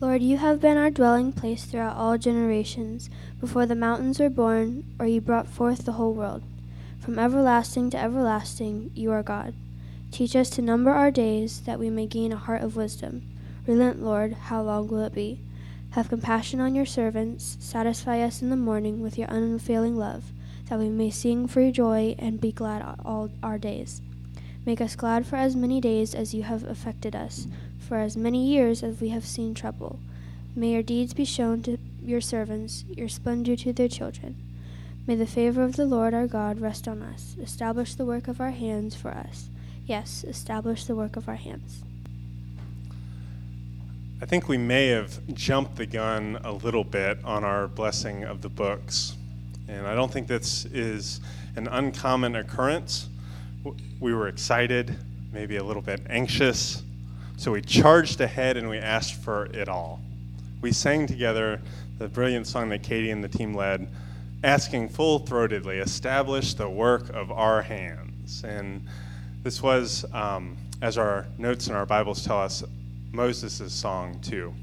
Lord, you have been our dwelling place throughout all generations, before the mountains were born, or you brought forth the whole world. From everlasting to everlasting, you are God. Teach us to number our days, that we may gain a heart of wisdom. Relent, Lord, how long will it be? Have compassion on your servants. Satisfy us in the morning with your unfailing love, that we may sing for joy and be glad all our days. Make us glad for as many days as you have afflicted us, for as many years as we have seen trouble. May your deeds be shown to your servants, your splendor to their children. May the favor of the Lord our God rest on us. Establish the work of our hands for us. Yes, establish the work of our hands. I think we may have jumped the gun a little bit on our blessing of the books. And I don't think this is an uncommon occurrence. We were excited, maybe a little bit anxious. So we charged ahead and we asked for it all. We sang together the brilliant song that Katie and the team led, asking full-throatedly, establish the work of our hands. And this was, as our notes and our Bibles tell us, Moses' song too.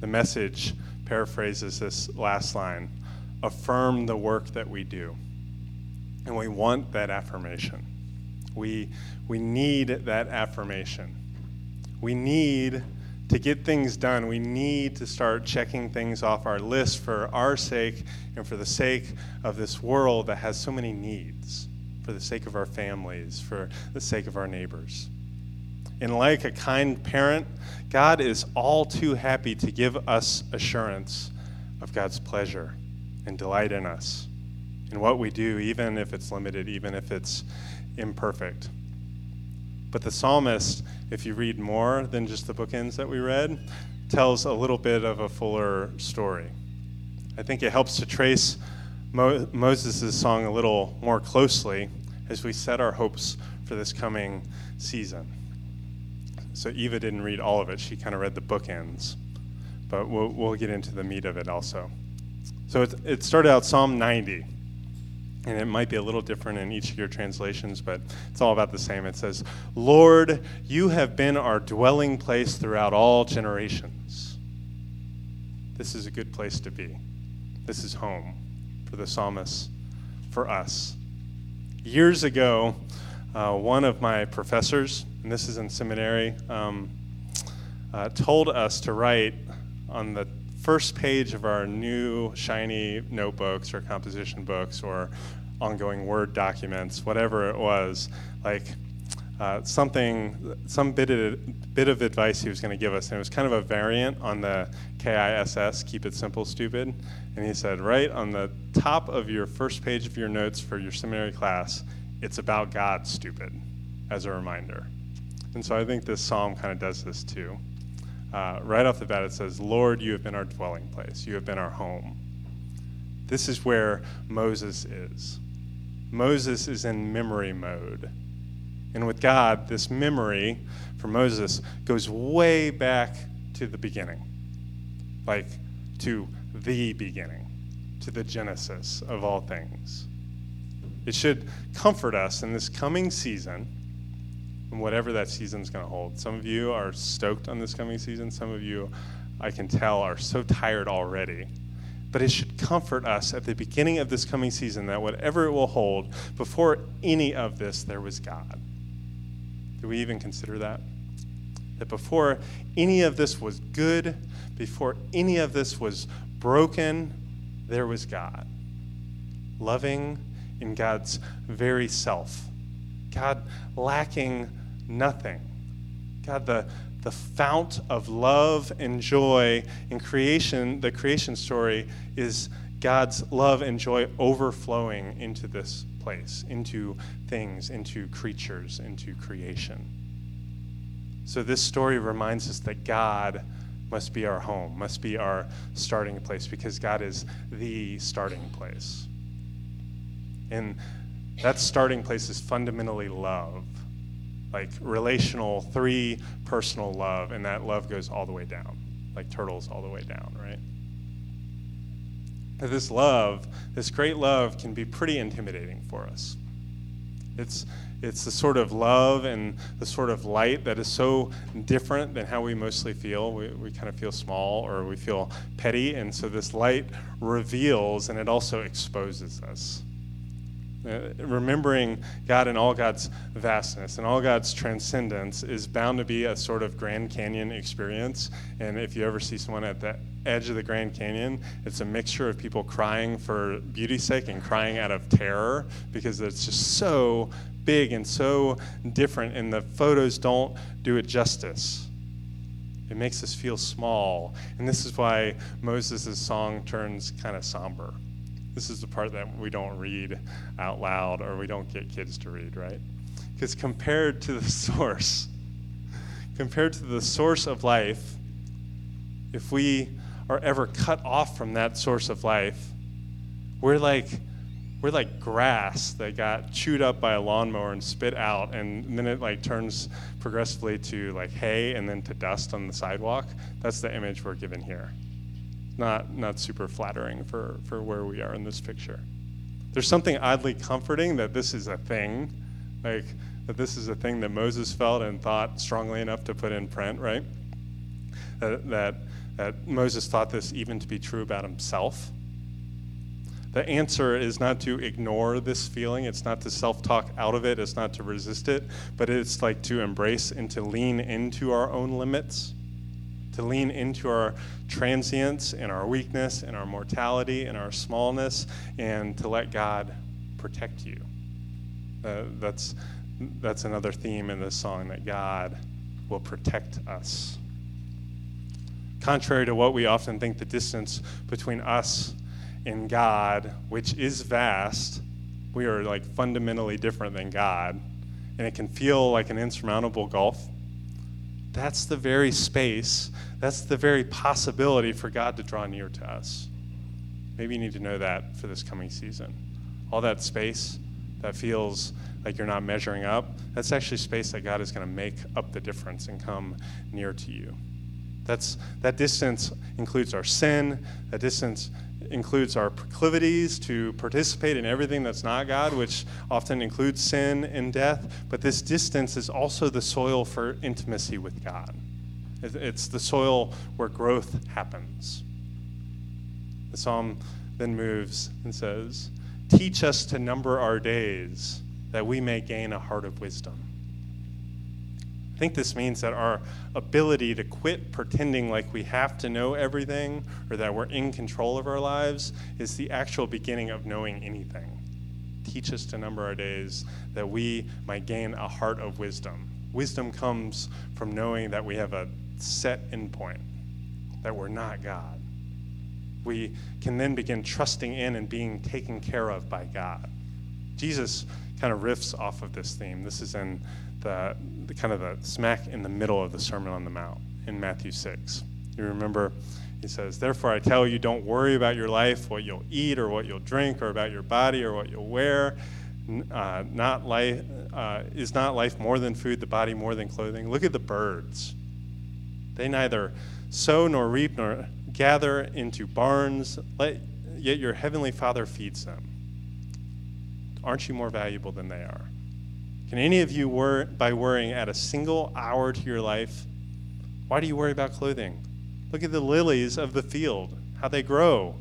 The Message paraphrases this last line, affirm the work that we do. And we want that affirmation. We need that affirmation. We need to get things done. We need to start checking things off our list for our sake and for the sake of this world that has so many needs, for the sake of our families, for the sake of our neighbors. And like a kind parent, God is all too happy to give us assurance of God's pleasure and delight in us, in what we do, even if it's limited, even if it's imperfect. But the psalmist, if you read more than just the bookends that we read, tells a little bit of a fuller story. I think it helps to trace Moses' song a little more closely as we set our hopes for this coming season. So Eva didn't read all of it. She kind of read the bookends. But we'll get into the meat of it also. So it started out Psalm 90. And it might be a little different in each of your translations, but it's all about the same. It says, Lord, you have been our dwelling place throughout all generations. This is a good place to be. This is home for the psalmist, for us. Years ago, one of my professors, and this is in seminary, told us to write on the first page of our new shiny notebooks or composition books or ongoing Word documents, whatever it was, like some bit of advice he was going to give us. And it was kind of a variant on the KISS, keep it simple, stupid. And he said, right on the top of your first page of your notes for your seminary class, it's about God, stupid, as a reminder. And so I think this psalm kind of does this too. Right off the bat, it says, Lord, you have been our dwelling place. You have been our home. This is where Moses is. Moses is in memory mode. And with God, this memory for Moses goes way back to the beginning, like to the beginning, to the Genesis of all things. It should comfort us in this coming season, and whatever that season's going to hold. Some of you are stoked on this coming season. Some of you, I can tell, are so tired already. But it should comfort us at the beginning of this coming season that whatever it will hold, before any of this, there was God. Do we even consider that? That before any of this was good, before any of this was broken, there was God. Loving in God's very self. God lacking nothing. God, the fount of love and joy in creation, the creation story is God's love and joy overflowing into this place, into things, into creatures, into creation. So this story reminds us that God must be our home, must be our starting place, because God is the starting place. And that starting place is fundamentally love, like relational, three personal love, and that love goes all the way down, like turtles all the way down, right? But this love, this great love, can be pretty intimidating for us. It's It's the sort of love and the sort of light that is so different than how we mostly feel. We kind of feel small or we feel petty, and so this light reveals and it also exposes us. Remembering God and all God's vastness and all God's transcendence is bound to be a sort of Grand Canyon experience. And if you ever see someone at the edge of the Grand Canyon, it's a mixture of people crying for beauty's sake and crying out of terror, because it's just so big and so different, and the photos don't do it justice. It makes us feel small, and this is why Moses' song turns kind of somber. This is the part that we don't read out loud, or we don't get kids to read, right? Because compared to the source of life, if we are ever cut off from that source of life, we're like grass that got chewed up by a lawnmower and spit out, and then it like turns progressively to like hay and then to dust on the sidewalk. That's the image we're given here. Not super flattering for where we are in this picture. There's something oddly comforting that this is a thing, like that this is a thing that Moses felt and thought strongly enough to put in print, right? That Moses thought this even to be true about himself. The answer is not to ignore this feeling. It's not to self-talk out of it. It's not to resist it, but it's like to embrace and to lean into our own limits, to lean into our transience and our weakness and our mortality and our smallness, and to let God protect you. That's another theme in this song, that God will protect us. Contrary to what we often think, the distance between us and God, which is vast, we are like fundamentally different than God, and it can feel like an insurmountable gulf. That's the very space, that's the very possibility for God to draw near to us. Maybe you need to know that for this coming season. All that space that feels like you're not measuring up, that's actually space that God is going to make up the difference and come near to you. That distance includes our sin, that distance includes our proclivities to participate in everything that's not God, which often includes sin and death. But this distance is also the soil for intimacy with God. It's the soil where growth happens. The psalm then moves and says, "Teach us to number our days, that we may gain a heart of wisdom." I think this means that our ability to quit pretending like we have to know everything or that we're in control of our lives is the actual beginning of knowing anything. Teach us to number our days, that we might gain a heart of wisdom. Wisdom comes from knowing that we have a set endpoint, that we're not God. We can then begin trusting in and being taken care of by God. Jesus kind of riffs off of this theme. This is in the kind of the smack in the middle of the Sermon on the Mount in Matthew 6. You remember, he says, "Therefore I tell you, don't worry about your life, what you'll eat or what you'll drink, or about your body or what you'll wear. Is not life more than food, the body more than clothing? Look at the birds. They neither sow nor reap nor gather into barns, yet your heavenly Father feeds them. Aren't you more valuable than they are? Can any of you, by worrying, add a single hour to your life? Why do you worry about clothing? Look at the lilies of the field, how they grow.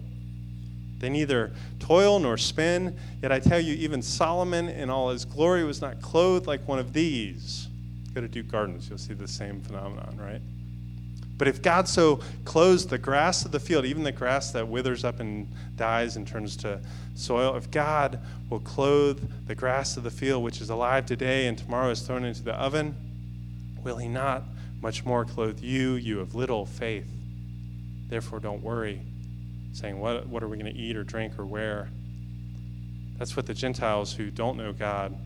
They neither toil nor spin, yet I tell you, even Solomon in all his glory was not clothed like one of these." Go to Duke Gardens, you'll see the same phenomenon, right? But if God so clothes the grass of the field, even the grass that withers up and dies and turns to soil, if God will clothe the grass of the field, which is alive today and tomorrow is thrown into the oven, will he not much more clothe you, you of little faith? Therefore don't worry, saying, what are we going to eat or drink or wear? That's what the Gentiles who don't know God,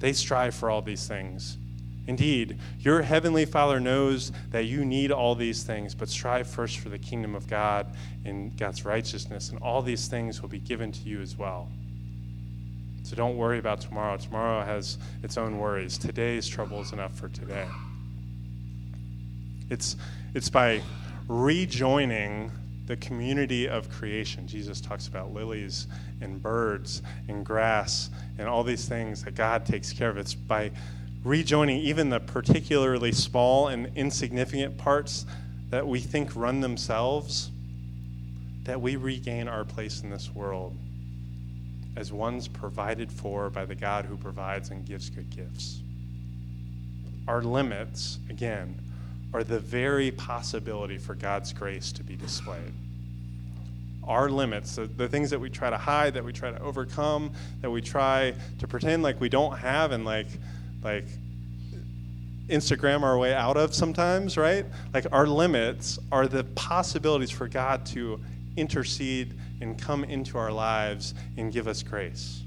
they strive for all these things. Indeed, your heavenly Father knows that you need all these things, but strive first for the kingdom of God and God's righteousness, and all these things will be given to you as well. So don't worry about tomorrow. Tomorrow has its own worries. Today's trouble is enough for today. It's by rejoining the community of creation. Jesus talks about lilies and birds and grass and all these things that God takes care of. It's by rejoining even the particularly small and insignificant parts that we think run themselves, that we regain our place in this world as ones provided for by the God who provides and gives good gifts. Our limits, again, are the very possibility for God's grace to be displayed. Our limits, the things that we try to hide, that we try to overcome, that we try to pretend like we don't have and like Instagram our way out of sometimes, right? Like, our limits are the possibilities for God to intercede and come into our lives and give us grace.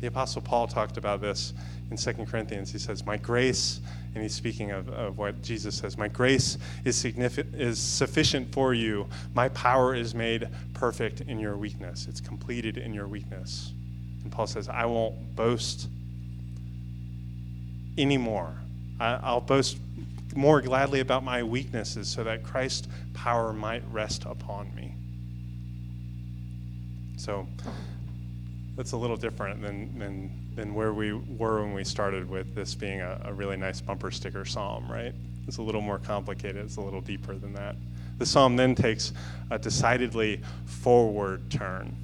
The Apostle Paul talked about this in 2 Corinthians. He says, my grace, and he's speaking of what Jesus says, my grace is sufficient for you. My power is made perfect in your weakness. It's completed in your weakness. And Paul says, I won't boast anymore. I'll boast more gladly about my weaknesses so that Christ's power might rest upon me. So that's a little different than where we were when we started with this being a really nice bumper sticker psalm, right? It's a little more complicated. It's a little deeper than that. The psalm then takes a decidedly forward turn.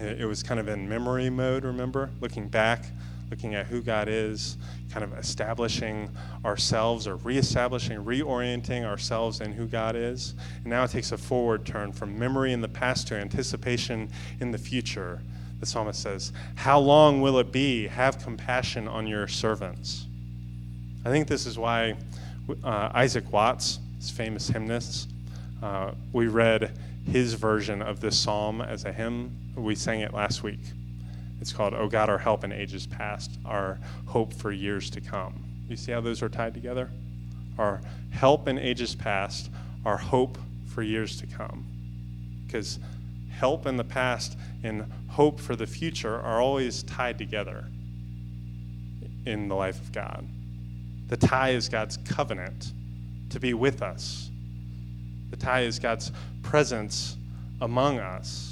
It was kind of in memory mode, remember? Looking back, looking at who God is, kind of establishing ourselves or reestablishing, reorienting ourselves in who God is. And now it takes a forward turn from memory in the past to anticipation in the future. The psalmist says, how long will it be? Have compassion on your servants. I think this is why Isaac Watts, this famous hymnist, we read his version of this psalm as a hymn. We sang it last week. It's called, O God, Our Help in Ages Past, Our Hope for Years to Come. You see how those are tied together? Our help in ages past, our hope for years to come. Because help in the past and hope for the future are always tied together in the life of God. The tie is God's covenant to be with us. The tie is God's presence among us.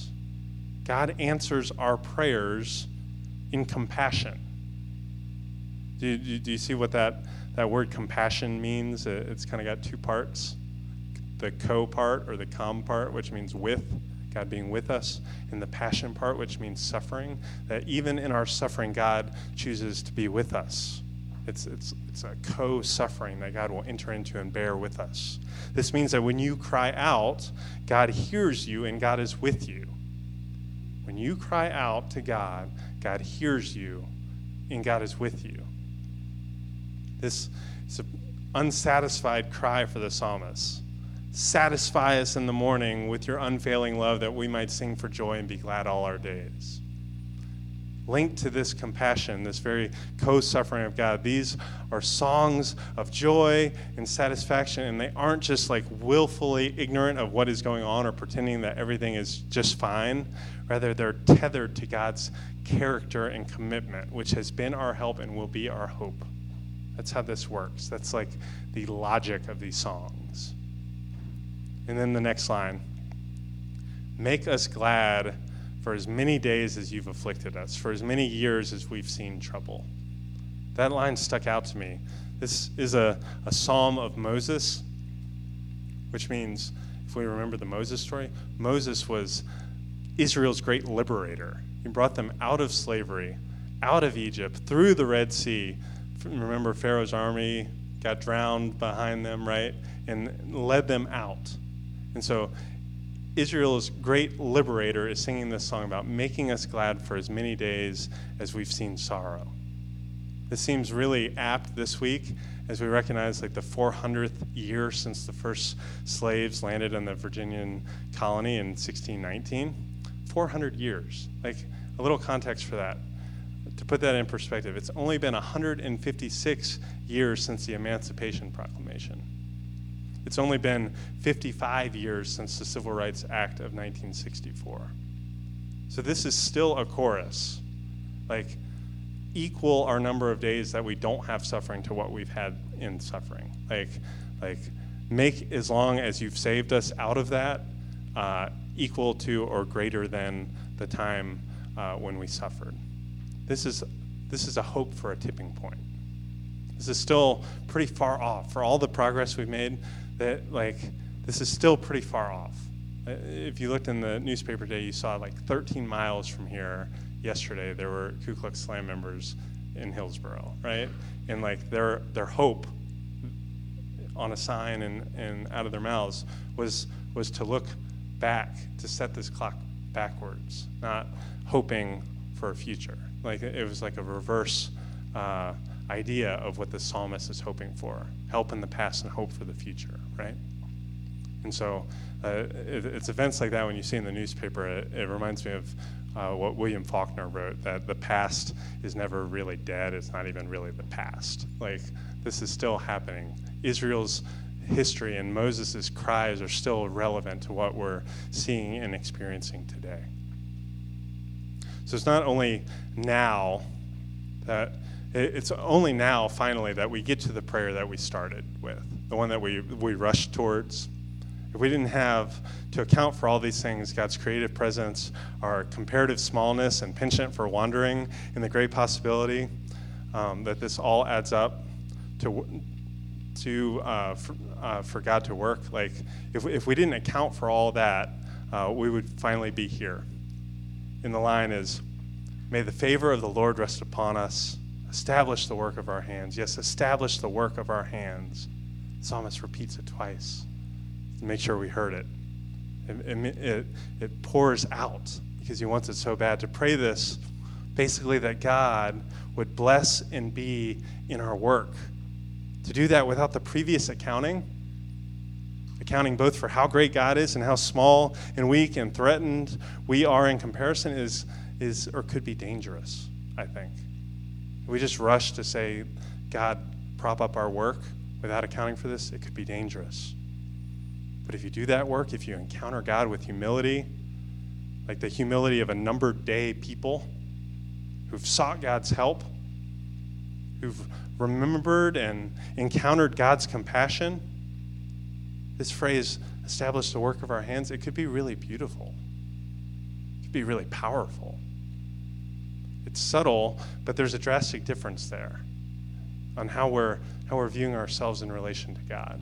God answers our prayers in compassion. Do you see what that word compassion means? It's kind of got two parts, the co part or the com part, which means with, God being with us, and the passion part, which means suffering, that even in our suffering, God chooses to be with us. It's a co-suffering that God will enter into and bear with us. This means that when you cry out, God hears you and God is with you. When you cry out to God, God hears you, and God is with you. This is an unsatisfied cry for the psalmist. Satisfy us in the morning with your unfailing love that we might sing for joy and be glad all our days. Linked to this compassion, this very co-suffering of God, these are songs of joy and satisfaction, and they aren't just like willfully ignorant of what is going on or pretending that everything is just fine. Rather, they're tethered to God's character and commitment, which has been our help and will be our hope. That's how this works. That's like the logic of these songs. And then the next line, make us glad for as many days as you've afflicted us, for as many years as we've seen trouble. That line stuck out to me. This is a psalm of Moses, which means, if we remember the Moses story, Moses was Israel's great liberator. He brought them out of slavery, out of Egypt, through the Red Sea. Remember, Pharaoh's army got drowned behind them, right? And led them out. And so Israel's great liberator is singing this song about making us glad for as many days as we've seen sorrow. This seems really apt this week as we recognize like the 400th year since the first slaves landed in the Virginian colony in 1619. 400 years. Like, a little context for that. To put that in perspective, it's only been 156 years since the Emancipation Proclamation. It's only been 55 years since the Civil Rights Act of 1964. So this is still a chorus. Like, equal our number of days that we don't have suffering to what we've had in suffering. Like make as long as you've saved us out of that equal to or greater than the time when we suffered. This is a hope for a tipping point. This is still pretty far off. For all the progress we've made, that this is still pretty far off. If you looked in the newspaper today, you saw 13 miles from here yesterday, there were Ku Klux Klan members in Hillsborough, right? And their hope on a sign and out of their mouths was to look back, to set this clock backwards, not hoping for a future. It was a reverse idea of what the psalmist is hoping for: help in the past and hope for the future, right? And so it's events like that when you see in the newspaper, it reminds me of what William Faulkner wrote, that the past is never really dead. It's not even really the past. This is still happening. Israel's history and Moses' cries are still relevant to what we're seeing and experiencing today. So it's not only now that, it's only now finally that we get to the prayer that we started with, the one that we rushed towards. If we didn't have to account for all these things, God's creative presence, our comparative smallness and penchant for wandering, and the great possibility that this all adds up for God to work, if we didn't account for all that, we would finally be here. And the line is, "May the favor of the Lord rest upon us. Establish the work of our hands." Yes, establish the work of our hands. The psalmist repeats it twice. Make sure we heard it. It pours out because he wants it so bad to pray this, basically that God would bless and be in our work. To do that without the previous accounting both for how great God is and how small and weak and threatened we are in comparison is or could be dangerous, I think. We just rush to say, God, prop up our work without accounting for this, it could be dangerous. But if you do that work, if you encounter God with humility, like the humility of a numbered day people who've sought God's help, who've remembered and encountered God's compassion, this phrase, establish the work of our hands, it could be really beautiful. It could be really powerful. It's subtle, but there's a drastic difference there on how we're viewing ourselves in relation to God.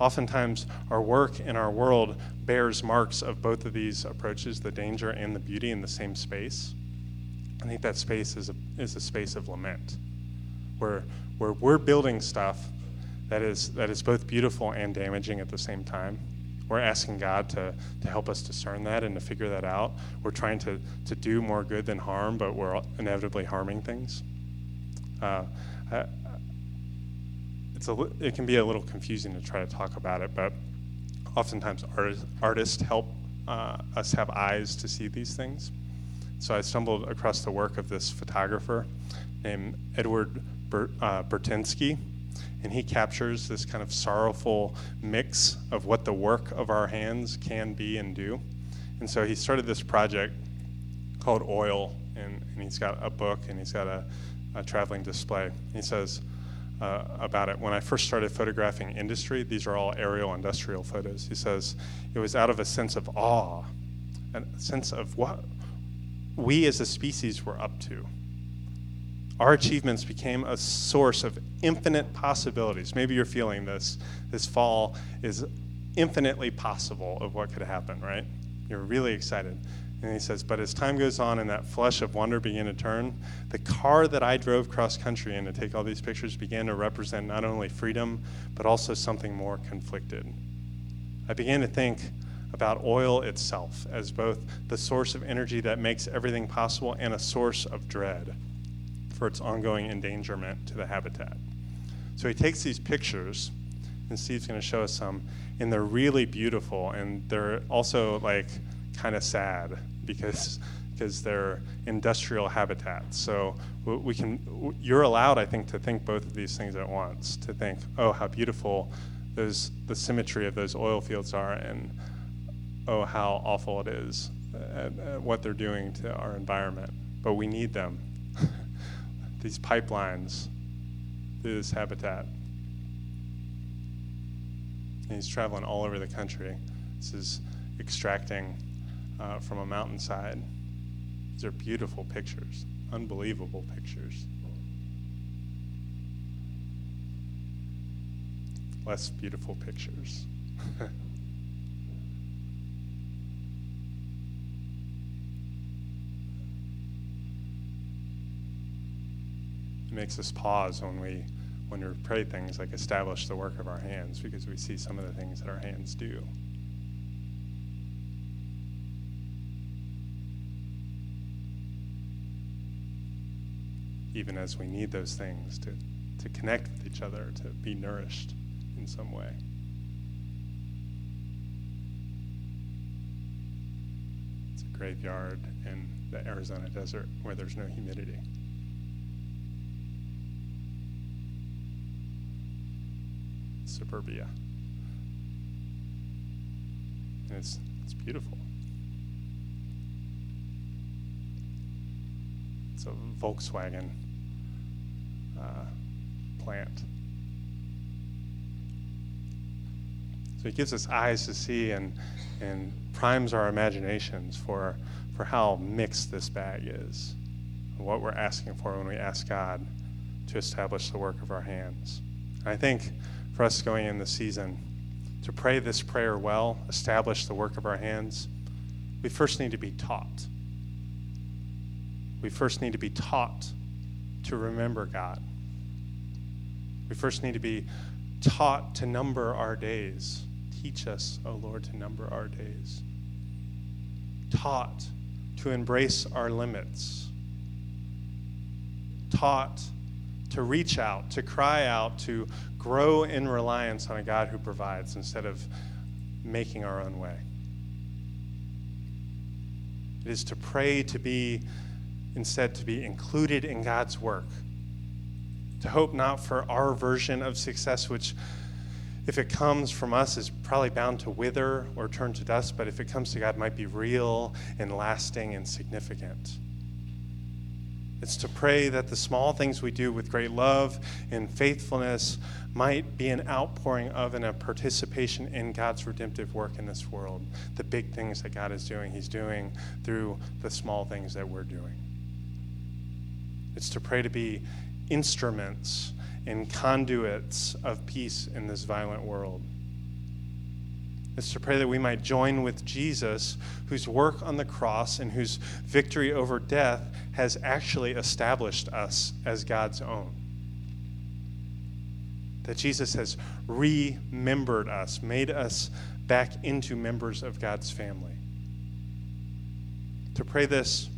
Oftentimes, our work in our world bears marks of both of these approaches, the danger and the beauty, in the same space. I think that space is a space of lament, where we're building stuff that is both beautiful and damaging at the same time. We're asking God to help us discern that and to figure that out. We're trying to do more good than harm, but we're inevitably harming things. It can be a little confusing to try to talk about it, but oftentimes artists help us have eyes to see these things. So I stumbled across the work of this photographer named Edward Bertinsky, and he captures this kind of sorrowful mix of what the work of our hands can be and do. And so he started this project called Oil, and he's got a book, and he's got a traveling display. He says, about it. When I first started photographing industry, these are all aerial industrial photos. He says, it was out of a sense of awe, a sense of what we as a species were up to. Our achievements became a source of infinite possibilities. Maybe you're feeling this fall is infinitely possible of what could happen, right? You're really excited. And he says, but as time goes on and that flush of wonder began to turn, the car that I drove cross-country in to take all these pictures began to represent not only freedom, but also something more conflicted. I began to think about oil itself as both the source of energy that makes everything possible and a source of dread for its ongoing endangerment to the habitat. So he takes these pictures, and Steve's going to show us some, and they're really beautiful, and they're also kind of sad because they're industrial habitats. So you're allowed, I think, to think both of these things at once, to think, oh, how beautiful the symmetry of those oil fields are, and oh, how awful it is at what they're doing to our environment. But we need them, these pipelines through this habitat. and he's traveling all over the country. This is extracting from a mountainside. These are beautiful pictures, unbelievable pictures. Less beautiful pictures. It makes us pause when we pray things like establish the work of our hands, because we see some of the things that our hands do. Even as we need those things to connect with each other, to be nourished in some way. It's a graveyard in the Arizona desert where there's no humidity. Suburbia. And it's beautiful. It's a Volkswagen plant. So he gives us eyes to see and primes our imaginations for how mixed this bag is, and what we're asking for when we ask God to establish the work of our hands. And I think for us going in this season, to pray this prayer well, establish the work of our hands, we first need to be taught. We first need to be taught to remember God. We first need to be taught to number our days. Teach us, O Lord, to number our days. Taught to embrace our limits. Taught to reach out, to cry out, to grow in reliance on a God who provides instead of making our own way. It is to pray to be, instead to be included in God's work. To hope not for our version of success, which, if it comes from us, is probably bound to wither or turn to dust, but if it comes to God, might be real and lasting and significant. It's to pray that the small things we do with great love and faithfulness might be an outpouring of and a participation in God's redemptive work in this world. The big things that God is doing, He's doing through the small things that we're doing. It's to pray to be instruments and conduits of peace in this violent world. It's to pray that we might join with Jesus, whose work on the cross and whose victory over death has actually established us as God's own. That Jesus has remembered us, made us back into members of God's family. To pray this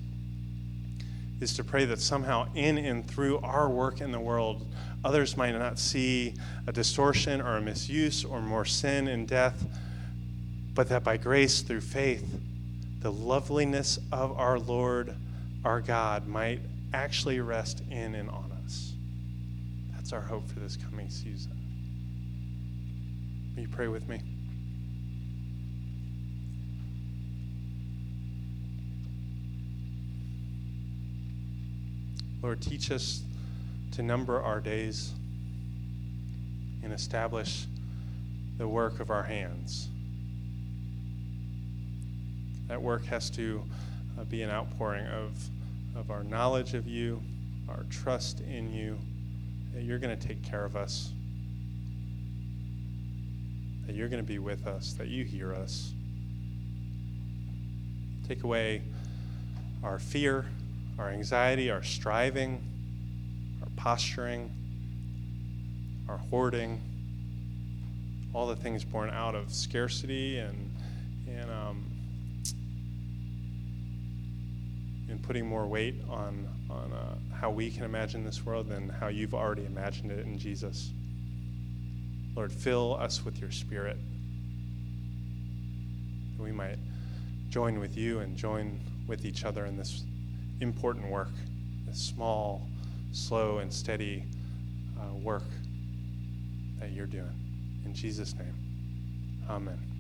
is to pray that somehow in and through our work in the world, others might not see a distortion or a misuse or more sin and death, but that by grace through faith, the loveliness of our Lord, our God, might actually rest in and on us. That's our hope for this coming season. Will you pray with me? Lord, teach us to number our days and establish the work of our hands. That work has to be an outpouring of our knowledge of you, our trust in you, that you're going to take care of us, that you're going to be with us, that you hear us. Take away our fear, our anxiety, our striving, our posturing, our hoarding, all the things born out of scarcity and putting more weight on how we can imagine this world than how you've already imagined it in Jesus. Lord, fill us with your Spirit, that we might join with you and join with each other in this important work, this small, slow, and steady work that you're doing. In Jesus' name, amen.